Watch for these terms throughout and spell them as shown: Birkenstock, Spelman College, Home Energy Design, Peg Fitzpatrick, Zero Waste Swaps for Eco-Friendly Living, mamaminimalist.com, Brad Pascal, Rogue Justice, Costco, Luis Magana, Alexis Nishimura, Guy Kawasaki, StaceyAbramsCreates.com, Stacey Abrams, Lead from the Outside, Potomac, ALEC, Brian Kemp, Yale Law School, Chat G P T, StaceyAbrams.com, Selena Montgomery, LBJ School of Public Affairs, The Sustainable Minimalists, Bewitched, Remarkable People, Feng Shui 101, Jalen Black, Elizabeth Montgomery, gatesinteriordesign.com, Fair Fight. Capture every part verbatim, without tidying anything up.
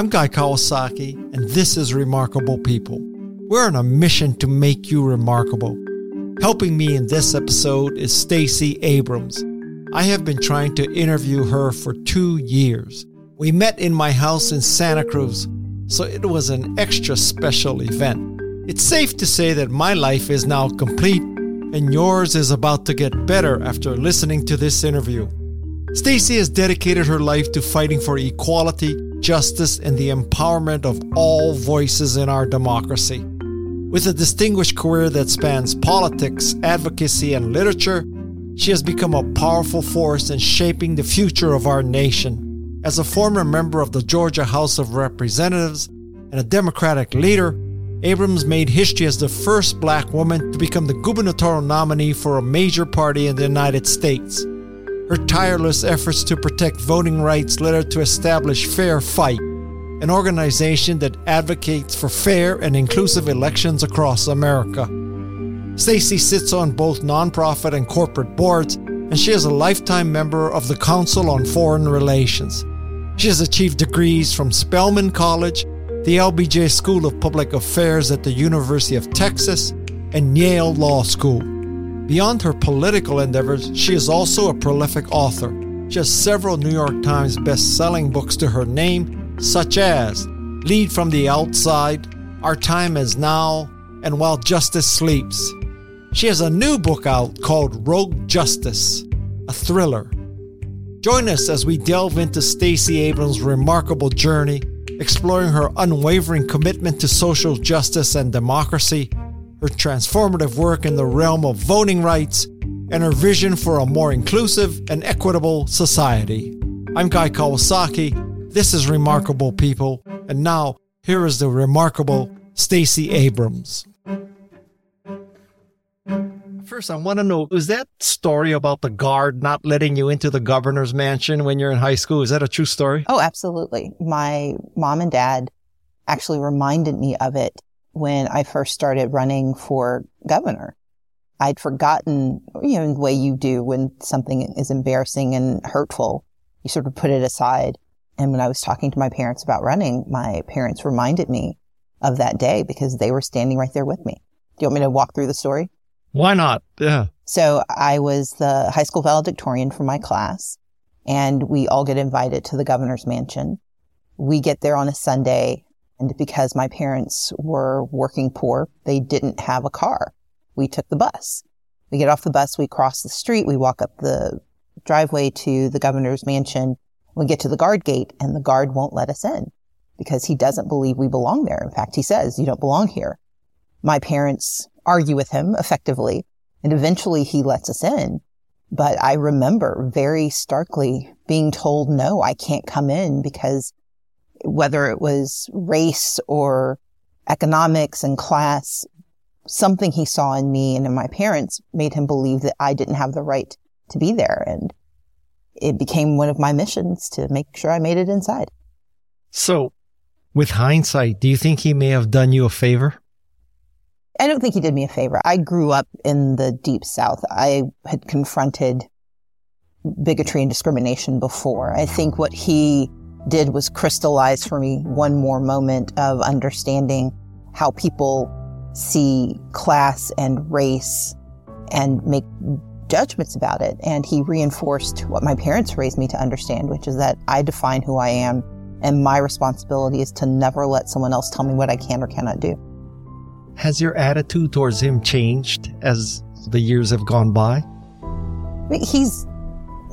I'm Guy Kawasaki, and this is Remarkable People. We're on a mission to make you remarkable. Helping me in this episode is Stacey Abrams. I have been trying to interview her for two years. We met in my house in Santa Cruz, so it was an extra special event. It's safe to say that my life is now complete, and yours is about to get better after listening to this interview. Stacey has dedicated her life to fighting for equality, justice, and the empowerment of all voices in our democracy. With a distinguished career that spans politics, advocacy, and literature, she has become a powerful force in shaping the future of our nation. As a former member of the Georgia House of Representatives and a Democratic leader, Abrams made history as the first black woman to become the gubernatorial nominee for a major party in the United States. Her tireless efforts to protect voting rights led her to establish Fair Fight, an organization that advocates for fair and inclusive elections across America. Stacey sits on both nonprofit and corporate boards, and she is a lifetime member of the Council on Foreign Relations. She has achieved degrees from Spelman College, the L B J School of Public Affairs at the University of Texas, and Yale Law School. Beyond her political endeavors, she is also a prolific author. She has several New York Times best-selling books to her name, such as Lead from the Outside, Our Time Is Now, and While Justice Sleeps. She has a new book out called Rogue Justice, a thriller. Join us as we delve into Stacey Abrams' remarkable journey, exploring her unwavering commitment to social justice and democracy, her transformative work in the realm of voting rights, and her vision for a more inclusive and equitable society. I'm Guy Kawasaki. This is Remarkable People. And now, here is the remarkable Stacey Abrams. First, I want to know, is that story about the guard not letting you into the governor's mansion when you're in high school, is that a true story? Oh, absolutely. My mom and dad actually reminded me of it when I first started running for governor. I'd forgotten, you know, the way you do when something is embarrassing and hurtful. You sort of put it aside. And when I was talking to my parents about running, my parents reminded me of that day because they were standing right there with me. Do you want me to walk through the story? Why not? Yeah. So I was the high school valedictorian for my class, and we all get invited to the governor's mansion. We get there on a Sunday, and because my parents were working poor, they didn't have a car. We took the bus. We get off the bus, we cross the street, we walk up the driveway to the governor's mansion. We get to the guard gate, and the guard won't let us in because he doesn't believe we belong there. In fact, he says, "You don't belong here." My parents argue with him effectively, and eventually he lets us in. But I remember very starkly being told, no, I can't come in, because whether it was race or economics and class, something he saw in me and in my parents made him believe that I didn't have the right to be there. And it became one of my missions to make sure I made it inside. So with hindsight, do you think he may have done you a favor? I don't think he did me a favor. I grew up in the Deep South. I had confronted bigotry and discrimination before. I think what he did was crystallize for me one more moment of understanding how people see class and race and make judgments about it. And he reinforced what my parents raised me to understand, which is that I define who I am, and my responsibility is to never let someone else tell me what I can or cannot do. Has your attitude towards him changed as the years have gone by? He's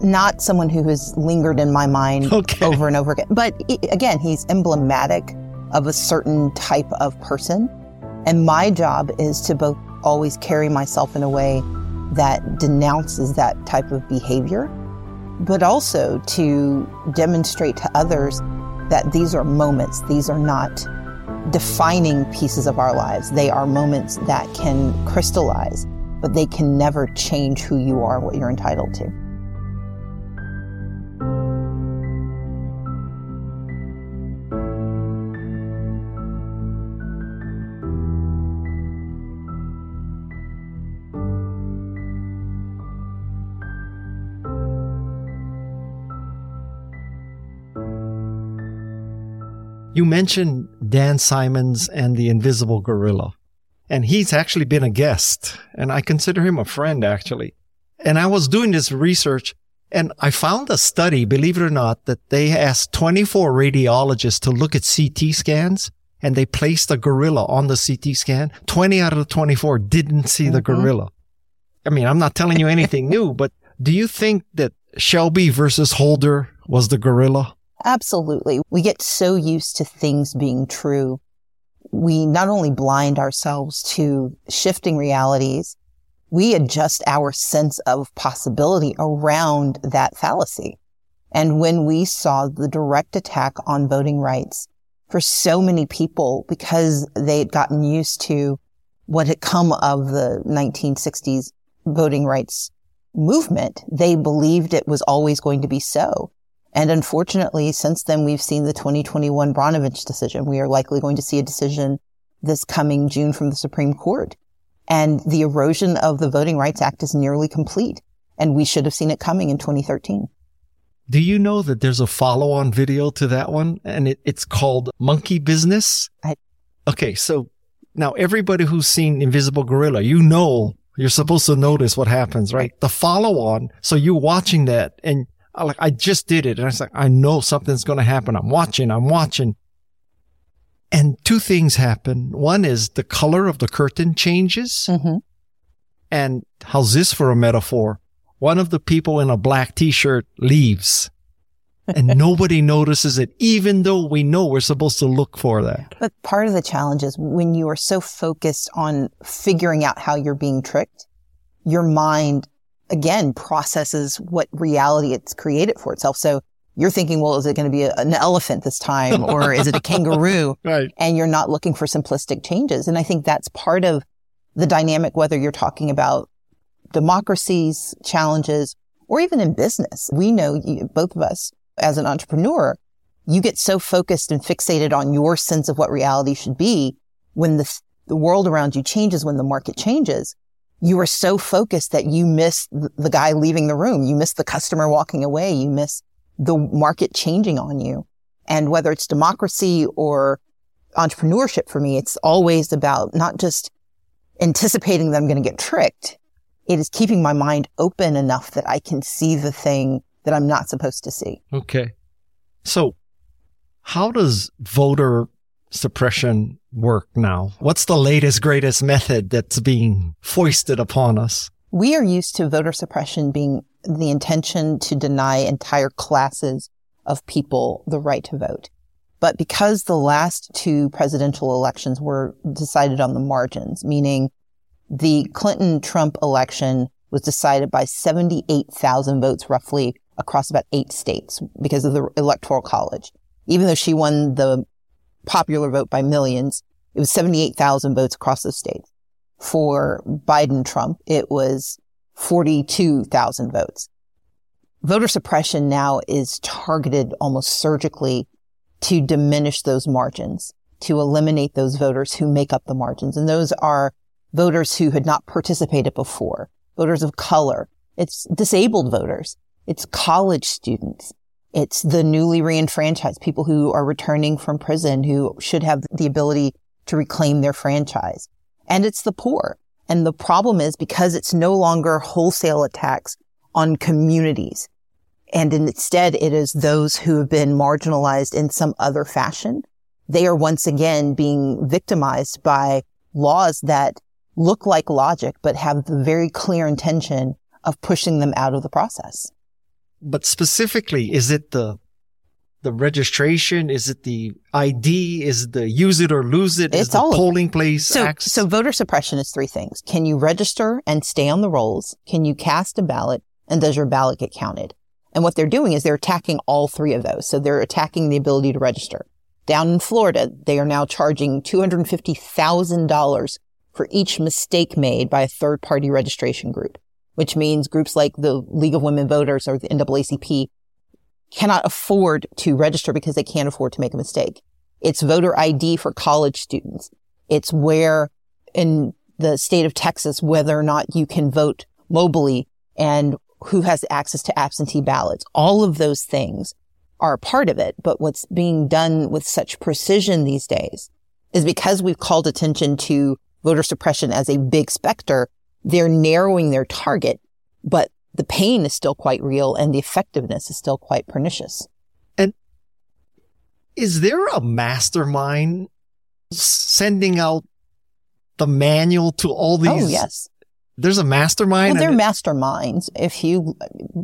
not someone who has lingered in my mind okay. over and over again. But again, he's emblematic of a certain type of person. And my job is to both always carry myself in a way that denounces that type of behavior, but also to demonstrate to others that these are moments, these are not defining pieces of our lives. They are moments that can crystallize, but they can never change who you are, what you're entitled to. You mentioned Dan Simons and the Invisible Gorilla, and he's actually been a guest, and I consider him a friend, actually. And I was doing this research, and I found a study, believe it or not, that they asked twenty-four radiologists to look at C T scans, and they placed a gorilla on the C T scan. twenty out of the twenty-four didn't see mm-hmm. the gorilla. I mean, I'm not telling you anything new, but do you think that Shelby versus Holder was the gorilla? Absolutely. We get so used to things being true. We not only blind ourselves to shifting realities, we adjust our sense of possibility around that fallacy. And when we saw the direct attack on voting rights for so many people because they had gotten used to what had come of the nineteen sixties voting rights movement, they believed it was always going to be so. And unfortunately, since then, we've seen the twenty twenty-one Brnovich decision. We are likely going to see a decision this coming June from the Supreme Court. And the erosion of the Voting Rights Act is nearly complete. And we should have seen it coming in twenty thirteen. Do you know that there's a follow-on video to that one? And it, it's called Monkey Business? I, okay, so now everybody who's seen Invisible Gorilla, you know, you're supposed to notice what happens, right? The follow-on, so you're watching that, and I, like, I just did it, and I was like, I know something's going to happen. I'm watching, I'm watching. And two things happen. One is the color of the curtain changes. Mm-hmm. And how's this for a metaphor? One of the people in a black T-shirt leaves, and nobody notices it, even though we know we're supposed to look for that. But part of the challenge is when you are so focused on figuring out how you're being tricked, your mind, again, processes what reality it's created for itself. So you're thinking, well, is it going to be a, an elephant this time, or is it a kangaroo? Right. And you're not looking for simplistic changes. And I think that's part of the dynamic, whether you're talking about democracy's challenges or even in business. We know, you, both of us, as an entrepreneur, you get so focused and fixated on your sense of what reality should be. When the, the world around you changes, when the market changes, you are so focused that you miss the guy leaving the room. You miss the customer walking away. You miss the market changing on you. And whether it's democracy or entrepreneurship, for me, it's always about not just anticipating that I'm going to get tricked. It is keeping my mind open enough that I can see the thing that I'm not supposed to see. Okay. So how does voter suppression work now? What's the latest, greatest method that's being foisted upon us? We are used to voter suppression being the intention to deny entire classes of people the right to vote. But because the last two presidential elections were decided on the margins, meaning the Clinton-Trump election was decided by seventy-eight thousand votes roughly across about eight states because of the Electoral College. Even though she won the popular vote by millions, it was seventy-eight thousand votes across those states. For Biden-Trump, it was forty-two thousand votes. Voter suppression now is targeted almost surgically to diminish those margins, to eliminate those voters who make up the margins. And those are voters who had not participated before, voters of color. It's disabled voters. It's college students. It's the newly reenfranchised, people who are returning from prison who should have the ability to reclaim their franchise. And it's the poor. And the problem is, because it's no longer wholesale attacks on communities, and instead it is those who have been marginalized in some other fashion, they are once again being victimized by laws that look like logic, but have the very clear intention of pushing them out of the process. But specifically, is it the the registration? Is it the I D? Is it the use it or lose it? It's is the all polling place so, access? So voter suppression is three things. Can you register and stay on the rolls? Can you cast a ballot? And does your ballot get counted? And what they're doing is they're attacking all three of those. So they're attacking the ability to register. Down in Florida, they are now charging two hundred fifty thousand dollars for each mistake made by a third-party registration group, which means groups like the League of Women Voters or the N double A C P cannot afford to register because they can't afford to make a mistake. It's voter I D for college students. It's where in the state of Texas, whether or not you can vote mobily and who has access to absentee ballots. All of those things are a part of it, but what's being done with such precision these days is because we've called attention to voter suppression as a big specter, they're narrowing their target, but the pain is still quite real and the effectiveness is still quite pernicious. And is there a mastermind sending out the manual to all these? Oh, yes. There's a mastermind? Well, they're and- masterminds. If you,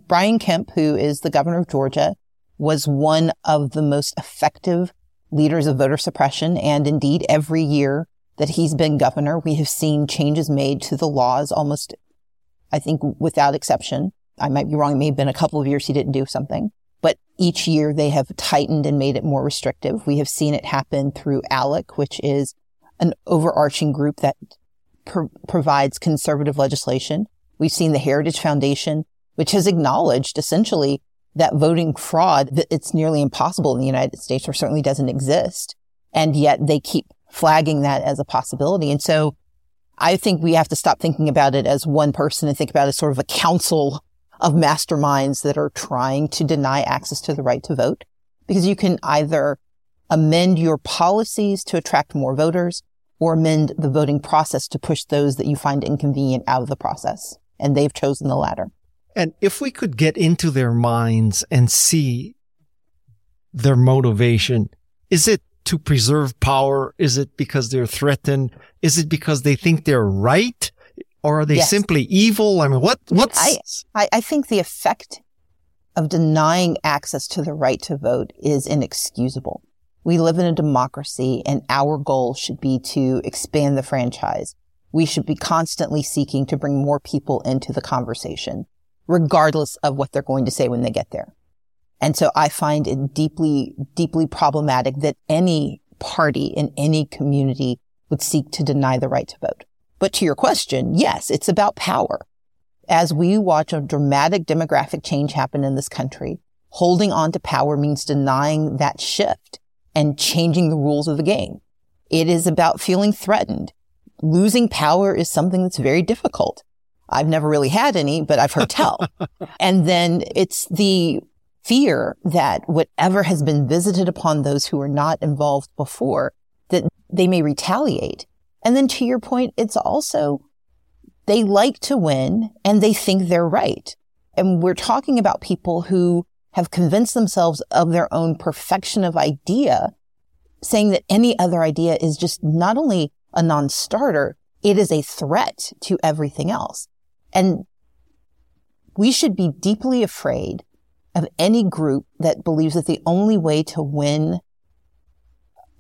Brian Kemp, who is the governor of Georgia, was one of the most effective leaders of voter suppression. And indeed, every year that he's been governor, we have seen changes made to the laws almost, I think, without exception. I might be wrong. It may have been a couple of years he didn't do something. But each year they have tightened and made it more restrictive. We have seen it happen through ALEC, which is an overarching group that pro- provides conservative legislation. We've seen the Heritage Foundation, which has acknowledged essentially that voting fraud, that it's nearly impossible in the United States or certainly doesn't exist. And yet they keep flagging that as a possibility. And so I think we have to stop thinking about it as one person and think about it as sort of a council of masterminds that are trying to deny access to the right to vote. Because you can either amend your policies to attract more voters or amend the voting process to push those that you find inconvenient out of the process. And they've chosen the latter. And if we could get into their minds and see their motivation, is it to preserve power? Is it because they're threatened? Is it because they think they're right? Or are they yes. simply evil? I mean, what, what's... I, I think the effect of denying access to the right to vote is inexcusable. We live in a democracy and our goal should be to expand the franchise. We should be constantly seeking to bring more people into the conversation, regardless of what they're going to say when they get there. And so I find it deeply, deeply problematic that any party in any community would seek to deny the right to vote. But to your question, yes, it's about power. As we watch a dramatic demographic change happen in this country, holding on to power means denying that shift and changing the rules of the game. It is about feeling threatened. Losing power is something that's very difficult. I've never really had any, but I've heard tell. And then it's the fear that whatever has been visited upon those who were not involved before, that they may retaliate. And then to your point, it's also they like to win and they think they're right. And we're talking about people who have convinced themselves of their own perfection of idea, saying that any other idea is just not only a non-starter, it is a threat to everything else. And we should be deeply afraid of any group that believes that the only way to win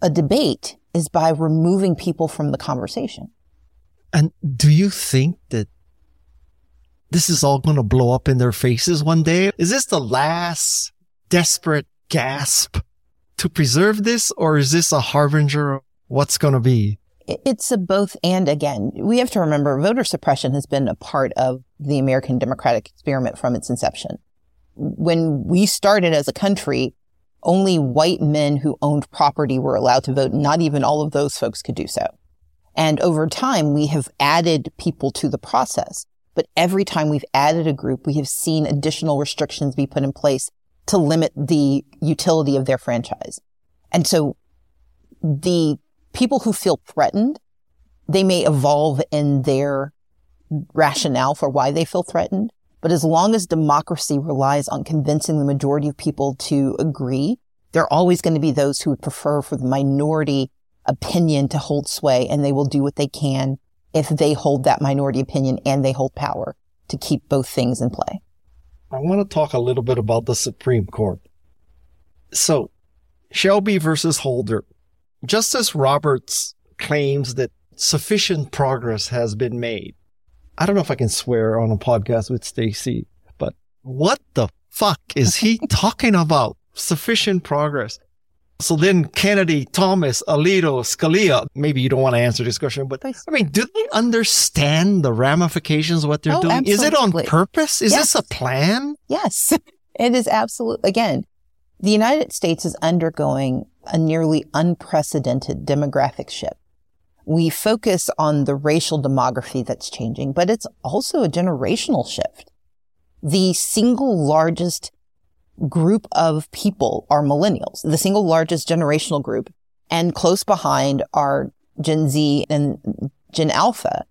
a debate is by removing people from the conversation. And do you think that this is all going to blow up in their faces one day? Is this the last desperate gasp to preserve this, or is this a harbinger of what's going to be? It's a both and. Again, we have to remember voter suppression has been a part of the American democratic experiment from its inception. When we started as a country, only white men who owned property were allowed to vote. Not even all of those folks could do so. And over time, we have added people to the process. But every time we've added a group, we have seen additional restrictions be put in place to limit the utility of their franchise. And so the people who feel threatened, they may evolve in their rationale for why they feel threatened. But as long as democracy relies on convincing the majority of people to agree, there are always going to be those who would prefer for the minority opinion to hold sway, and they will do what they can if they hold that minority opinion and they hold power to keep both things in play. I want to talk a little bit about the Supreme Court. So, Shelby versus Holder. Justice Roberts claims that sufficient progress has been made. I don't know if I can swear on a podcast with Stacey, but what the fuck is he talking about? Sufficient progress. So then Kennedy, Thomas, Alito, Scalia, maybe you don't want to answer this question, but I mean, do they understand the ramifications of what they're oh, doing? Absolutely. Is it on purpose? Is yes. this a plan? Yes, it is absolutely. Again, the United States is undergoing a nearly unprecedented demographic shift. We focus on the racial demography that's changing, but it's also a generational shift. The single largest group of people are millennials, the single largest generational group, and close behind are Gen Z and Gen Alpha.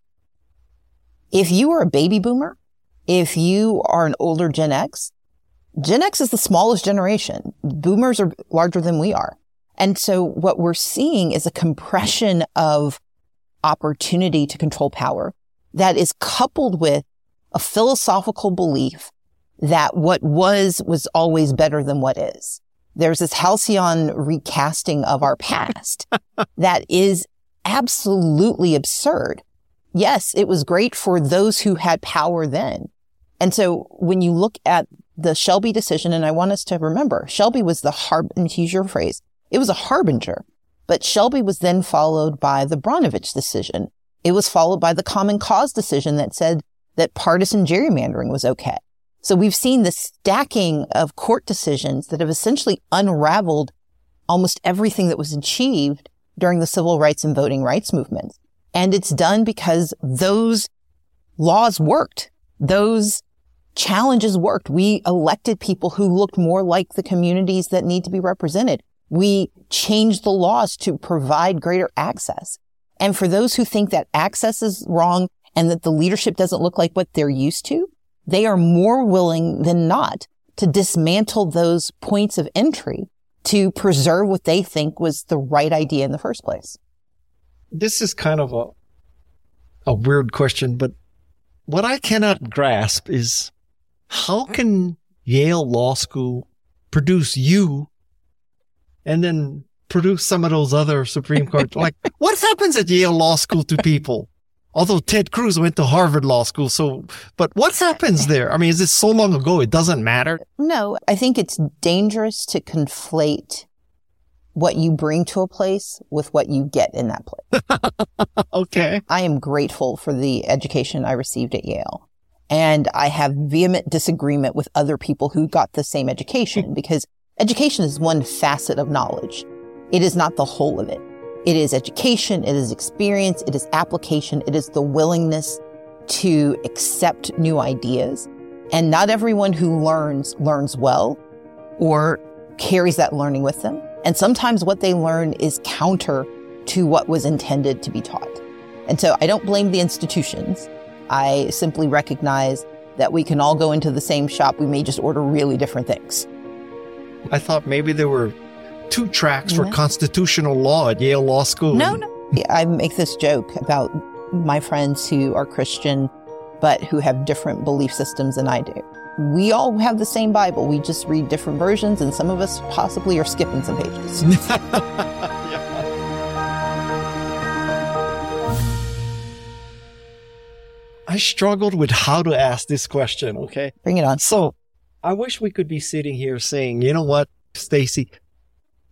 If you are a baby boomer, if you are an older Gen X, Gen X is the smallest generation. Boomers are larger than we are. And so what we're seeing is a compression of opportunity to control power that is coupled with a philosophical belief that what was was always better than what is. There's this halcyon recasting of our past that is absolutely absurd. Yes, it was great for those who had power then. And so when you look at the Shelby decision, and I want us to remember, Shelby was the harbinger, to use your phrase, it was a harbinger. But Shelby was then followed by the Brnovich decision. It was followed by the Common Cause decision that said that partisan gerrymandering was okay. So we've seen the stacking of court decisions that have essentially unraveled almost everything that was achieved during the civil rights and voting rights movements. And it's done because those laws worked. Those challenges worked. We elected people who looked more like the communities that need to be represented. We changed the laws to provide greater access. And for those who think that access is wrong and that the leadership doesn't look like what they're used to, they are more willing than not to dismantle those points of entry to preserve what they think was the right idea in the first place. This is kind of a a weird question, but what I cannot grasp is how can Yale Law School produce you and then produce some of those other Supreme Court? Like, what happens at Yale Law School to people? Although Ted Cruz went to Harvard Law School, so, but what happens there? I mean, is this so long ago it doesn't matter? No, I think it's dangerous to conflate what you bring to a place with what you get in that place. Okay. I am grateful for the education I received at Yale. And I have vehement disagreement with other people who got the same education because education is one facet of knowledge. It is not the whole of it. It is education, it is experience, it is application, it is the willingness to accept new ideas. And not everyone who learns, learns well or carries that learning with them. And sometimes what they learn is counter to what was intended to be taught. And so I don't blame the institutions. I simply recognize that we can all go into the same shop. We may just order really different things. I thought maybe there were two tracks for yeah. constitutional law at Yale Law School. No, no. I make this joke about my friends who are Christian, but who have different belief systems than I do. We all have the same Bible. We just read different versions, and some of us possibly are skipping some pages. Yeah. I struggled with how to ask this question, okay? Bring it on. So I wish we could be sitting here saying, you know what, Stacey,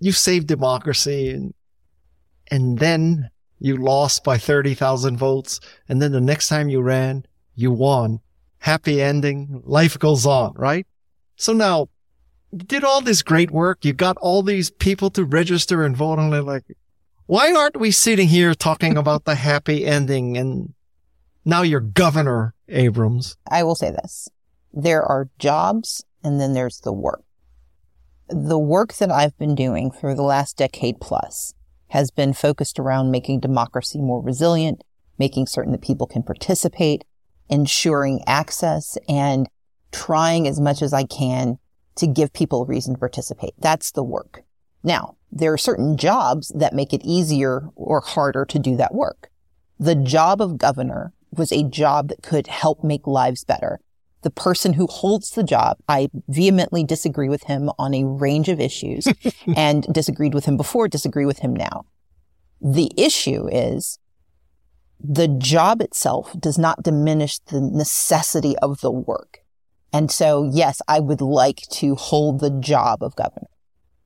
you saved democracy, and, and then you lost by thirty thousand votes, and then the next time you ran, you won. Happy ending. Life goes on, right? So now, you did all this great work. You got all these people to register and vote on it. Like, why aren't we sitting here talking about the happy ending? And now you're Governor Abrams. I will say this. There are jobs and then there's the work. The work that I've been doing for the last decade plus has been focused around making democracy more resilient, making certain that people can participate, ensuring access, and trying as much as I can to give people a reason to participate. That's the work. Now, there are certain jobs that make it easier or harder to do that work. The job of governor was a job that could help make lives better. The person who holds the job, I vehemently disagree with him on a range of issues and disagreed with him before, disagree with him now. The issue is the job itself does not diminish the necessity of the work. And so, yes, I would like to hold the job of governor.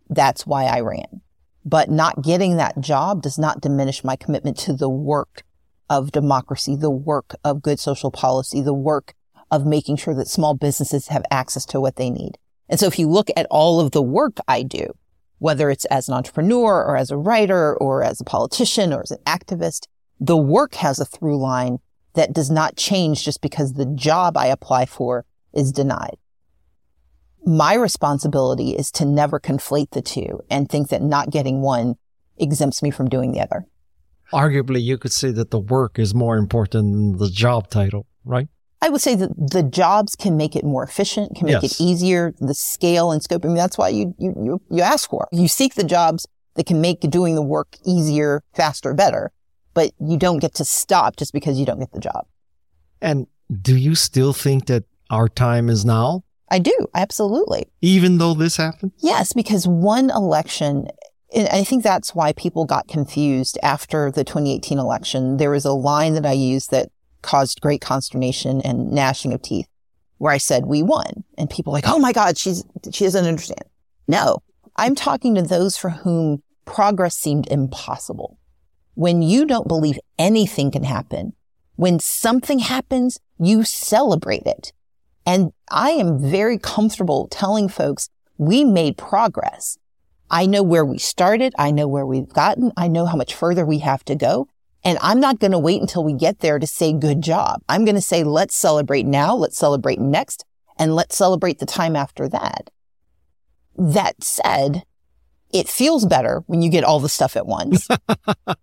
That's why I ran. But not getting that job does not diminish my commitment to the work of democracy, the work of good social policy, the work of making sure that small businesses have access to what they need. And so if you look at all of the work I do, whether it's as an entrepreneur or as a writer or as a politician or as an activist, the work has a through line that does not change just because the job I apply for is denied. My responsibility is to never conflate the two and think that not getting one exempts me from doing the other. Arguably, you could say that the work is more important than the job title, right? I would say that the jobs can make it more efficient, can make yes. it easier, the scale and scope. I mean, that's why you, you, you, you ask for. You seek the jobs that can make doing the work easier, faster, better, but you don't get to stop just because you don't get the job. And do you still think that our time is now? I do, absolutely. Even though this happened? Yes, because one election, and I think that's why people got confused after the twenty eighteen election. There was a line that I used that caused great consternation and gnashing of teeth, where I said, we won. And people were like, oh my God, she's she doesn't understand. No, I'm talking to those for whom progress seemed impossible. When you don't believe anything can happen, when something happens, you celebrate it. And I am very comfortable telling folks we made progress. I know where we started. I know where we've gotten. I know how much further we have to go. And I'm not going to wait until we get there to say good job. I'm going to say, let's celebrate now. Let's celebrate next. And let's celebrate the time after that. That said, it feels better when you get all the stuff at once.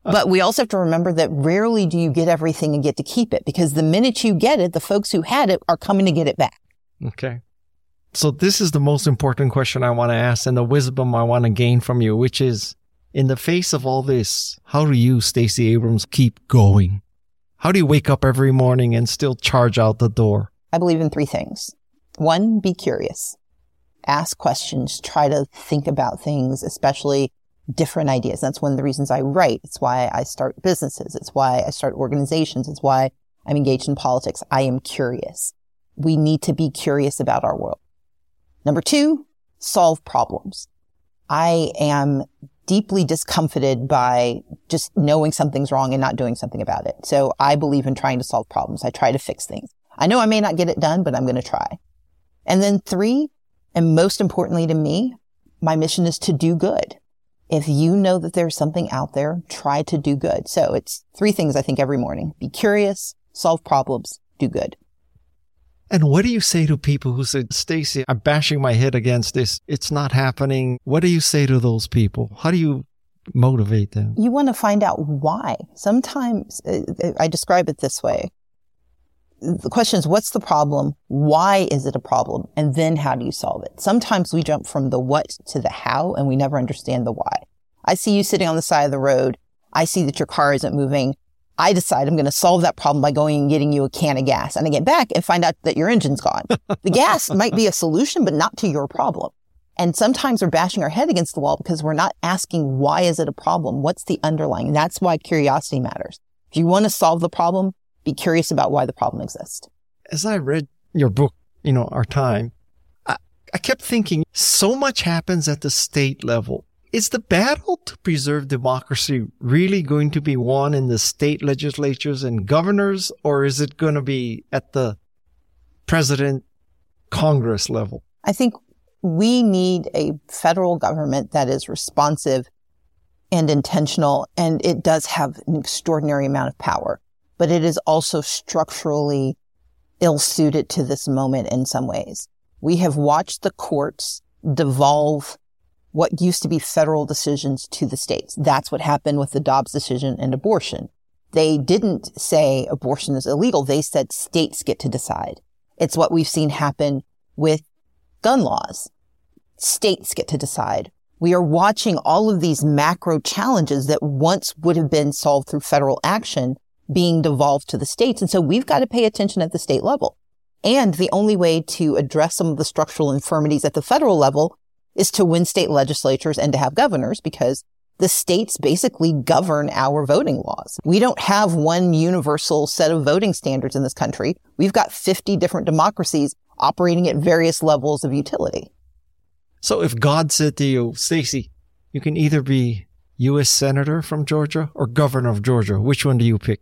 But we also have to remember that rarely do you get everything and get to keep it, because the minute you get it, the folks who had it are coming to get it back. Okay. So this is the most important question I want to ask, and the wisdom I want to gain from you, which is, in the face of all this, how do you, Stacey Abrams, keep going? How do you wake up every morning and still charge out the door? I believe in three things. One, be curious. Ask questions, try to think about things, especially different ideas. That's one of the reasons I write. It's why I start businesses. It's why I start organizations. It's why I'm engaged in politics. I am curious. We need to be curious about our world. Number two, solve problems. I am deeply discomfited by just knowing something's wrong and not doing something about it. So I believe in trying to solve problems. I try to fix things. I know I may not get it done, but I'm going to try. And then three, and most importantly to me, my mission is to do good. If you know that there's something out there, try to do good. So it's three things I think every morning. Be curious, solve problems, do good. And what do you say to people who say, Stacey, I'm bashing my head against this. It's not happening. What do you say to those people? How do you motivate them? You want to find out why. Sometimes I describe it this way. The question is, what's the problem? Why is it a problem? And then how do you solve it? Sometimes we jump from the what to the how, and we never understand the why. I see you sitting on the side of the road. I see that your car isn't moving. I decide I'm going to solve that problem by going and getting you a can of gas. And I get back and find out that your engine's gone. The gas might be a solution, but not to your problem. And sometimes we're bashing our head against the wall because we're not asking, why is it a problem? What's the underlying? That's why curiosity matters. If you want to solve the problem, be curious about why the problem exists. As I read your book, you know, Our Time, I, I kept thinking, so much happens at the state level. Is the battle to preserve democracy really going to be won in the state legislatures and governors, or is it going to be at the president, Congress level? I think we need a federal government that is responsive and intentional, and it does have an extraordinary amount of power. But it is also structurally ill-suited to this moment in some ways. We have watched the courts devolve what used to be federal decisions to the states. That's what happened with the Dobbs decision and abortion. They didn't say abortion is illegal. They said states get to decide. It's what we've seen happen with gun laws. States get to decide. We are watching all of these macro challenges that once would have been solved through federal action being devolved to the states. And so we've got to pay attention at the state level. And the only way to address some of the structural infirmities at the federal level is to win state legislatures and to have governors, because the states basically govern our voting laws. We don't have one universal set of voting standards in this country. We've got fifty different democracies operating at various levels of utility. So if God said to you, Stacey, you can either be U S Senator from Georgia or Governor of Georgia, which one do you pick?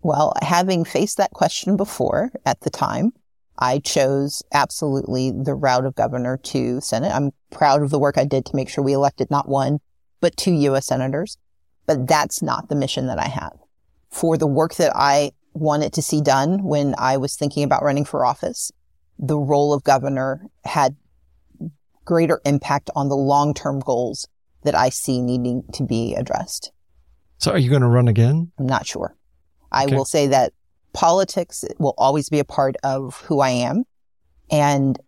Well, having faced that question before at the time, I chose absolutely the route of governor to Senate. I'm proud of the work I did to make sure we elected not one, but two U S senators. But that's not the mission that I have. For the work that I wanted to see done when I was thinking about running for office, the role of governor had greater impact on the long-term goals that I see needing to be addressed. So are you going to run again? I'm not sure. I okay. will say that politics will always be a part of who I am, and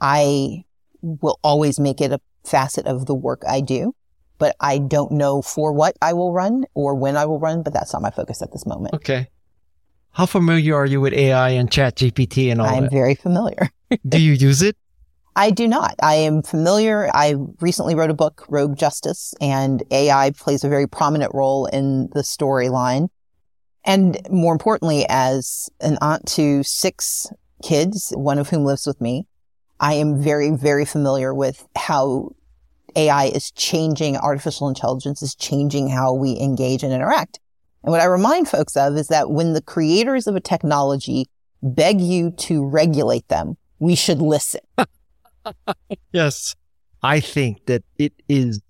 I will always make it a facet of the work I do. But I don't know for what I will run or when I will run, but that's not my focus at this moment. Okay. How familiar are you with A I and Chat G P T and all I'm that? I'm very familiar. Do you use it? I do not. I am familiar. I recently wrote a book, Rogue Justice, and A I plays a very prominent role in the storyline. And more importantly, as an aunt to six kids, one of whom lives with me, I am very, very familiar with how A I is changing, artificial intelligence is changing how we engage and interact. And what I remind folks of is that when the creators of a technology beg you to regulate them, we should listen. Yes. I think that it is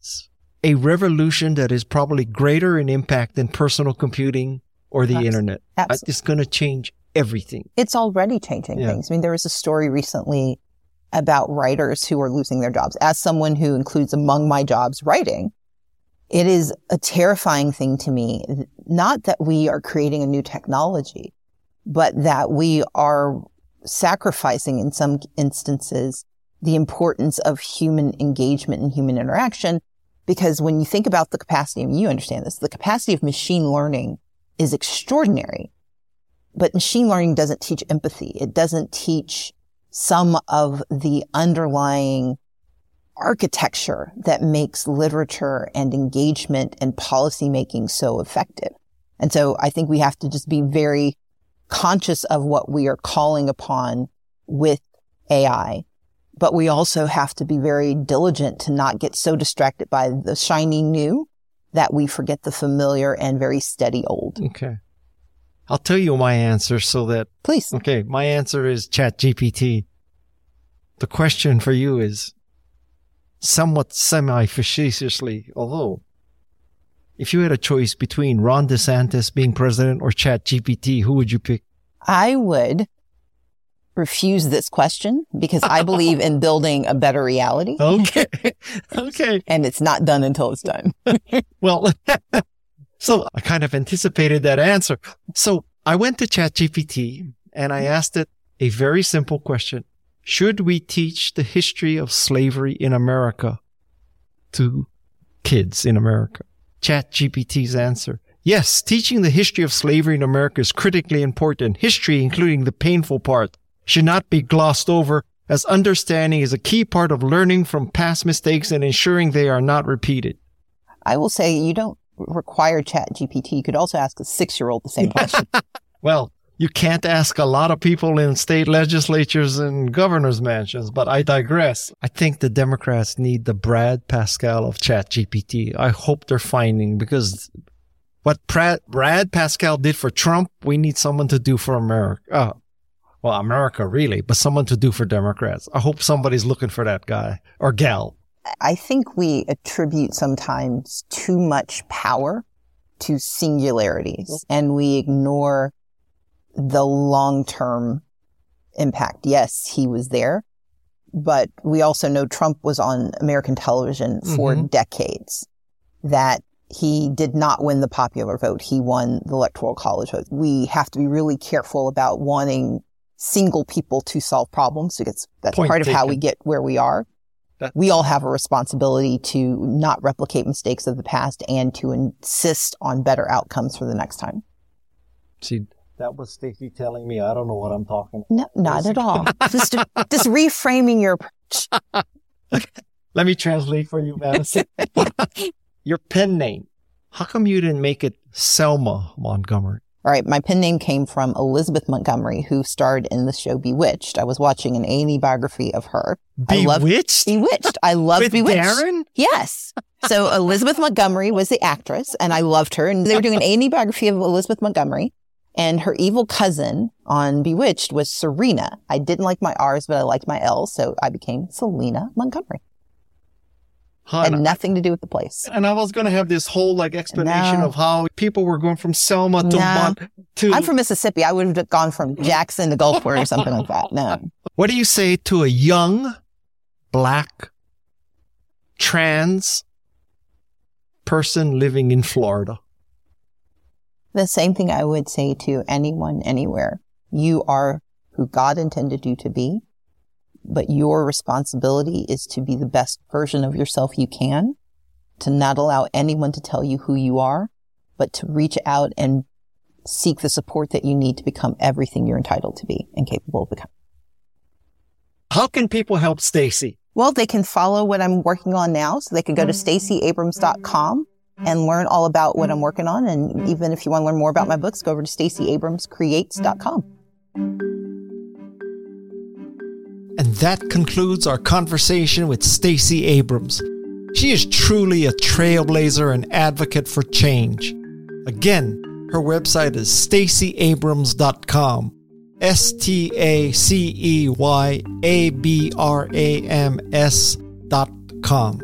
a revolution that is probably greater in impact than personal computing or the Absolutely. internet. Absolutely. It's going to change everything. It's already changing yeah. things. I mean, there was a story recently about writers who are losing their jobs. As someone who includes among my jobs writing, it is a terrifying thing to me, not that we are creating a new technology, but that we are sacrificing in some instances the importance of human engagement and human interaction. Because when you think about the capacity, and you understand this, the capacity of machine learning is extraordinary, but machine learning doesn't teach empathy. It doesn't teach some of the underlying architecture that makes literature and engagement and policymaking so effective. And so I think we have to just be very conscious of what we are calling upon with A I. But we also have to be very diligent to not get so distracted by the shiny new that we forget the familiar and very steady old. Okay. I'll tell you my answer so that... Please. Okay, my answer is Chat G P T. The question for you is somewhat semi-facetiously, although if you had a choice between Ron DeSantis being president or Chat G P T, who would you pick? I would refuse this question because I believe in building a better reality. Okay. Okay. And it's not done until it's done. Well... So I kind of anticipated that answer. So I went to Chat G P T and I asked it a very simple question. Should we teach the history of slavery in America to kids in America? Chat G P T's answer. Yes, teaching the history of slavery in America is critically important. History, including the painful part, should not be glossed over, as understanding is a key part of learning from past mistakes and ensuring they are not repeated. I will say you don't require Chat G P T. You could also ask a six-year-old the same question. Well, you can't ask a lot of people in state legislatures and governor's mansions, but I digress. I think the Democrats need the Brad Pascal of Chat G P T. I hope they're finding, because what Brad, Brad Pascal did for Trump, we need someone to do for America. Oh, well, America, really, but someone to do for Democrats. I hope somebody's looking for that guy or gal. I think we attribute sometimes too much power to singularities, and we ignore the long-term impact. Yes, he was there, but we also know Trump was on American television for mm-hmm. decades, that he did not win the popular vote. He won the electoral college vote. We have to be really careful about wanting single people to solve problems, because that's Point part taken. of how we get where we are. We all have a responsibility to not replicate mistakes of the past and to insist on better outcomes for the next time. See, that was Stacey telling me I don't know what I'm talking about. No, not at all. just, just reframing your approach. Okay. Let me translate for you, Madison. Your pen name. How come you didn't make it Selma Montgomery? All right, my pen name came from Elizabeth Montgomery, who starred in the show Bewitched. I was watching an A and E biography of her. Bewitched? I loved, Bewitched. I loved With Bewitched. Darren? Yes. So Elizabeth Montgomery was the actress, and I loved her. And they were doing an A and E biography of Elizabeth Montgomery, and her evil cousin on Bewitched was Serena. I didn't like my R's, but I liked my L's, so I became Selena Montgomery. Hana. And nothing to do with the place. And I was going to have this whole like explanation no. of how people were going from Selma to, no. Mont- to... I'm from Mississippi. I would have gone from Jackson to Gulfport or something like that. No. What do you say to a young black, trans person living in Florida. The same thing I would say to anyone, anywhere. You are who God intended you to be, but your responsibility is to be the best version of yourself you can, to not allow anyone to tell you who you are, but to reach out and seek the support that you need to become everything you're entitled to be and capable of becoming. How can people help Stacey? Well, they can follow what I'm working on now. So they can go to Stacey Abrams dot com and learn all about what I'm working on. And even if you want to learn more about my books, go over to Stacey Abrams Creates dot com. And that concludes our conversation with Stacey Abrams. She is truly a trailblazer and advocate for change. Again, her website is Stacey Abrams dot com. S T A C E Y A B R A M S dot com.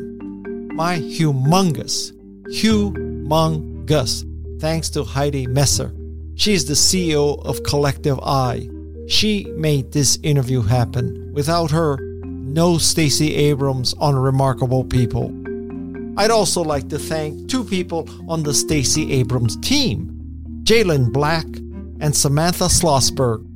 My humongous, humongous, thanks to Heidi Messer. She's the C E O of Collective Eye. She made this interview happen. Without her, no Stacey Abrams on Remarkable People. I'd also like to thank two people on the Stacey Abrams team, Jalen Black and Samantha Slosberg.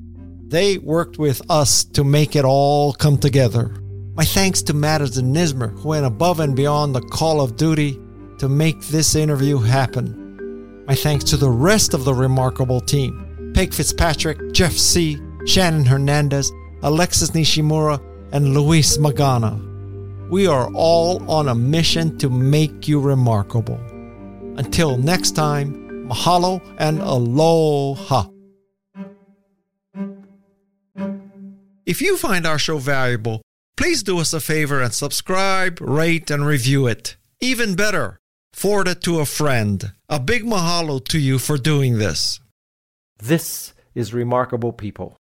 They worked with us to make it all come together. My thanks to Madison Nismer, who went above and beyond the call of duty to make this interview happen. My thanks to the rest of the Remarkable team, Peg Fitzpatrick, Jeff C., Shannon Hernandez, Alexis Nishimura, and Luis Magana. We are all on a mission to make you remarkable. Until next time, mahalo and aloha. If you find our show valuable, please do us a favor and subscribe, rate, and review it. Even better, forward it to a friend. A big mahalo to you for doing this. This is Remarkable People.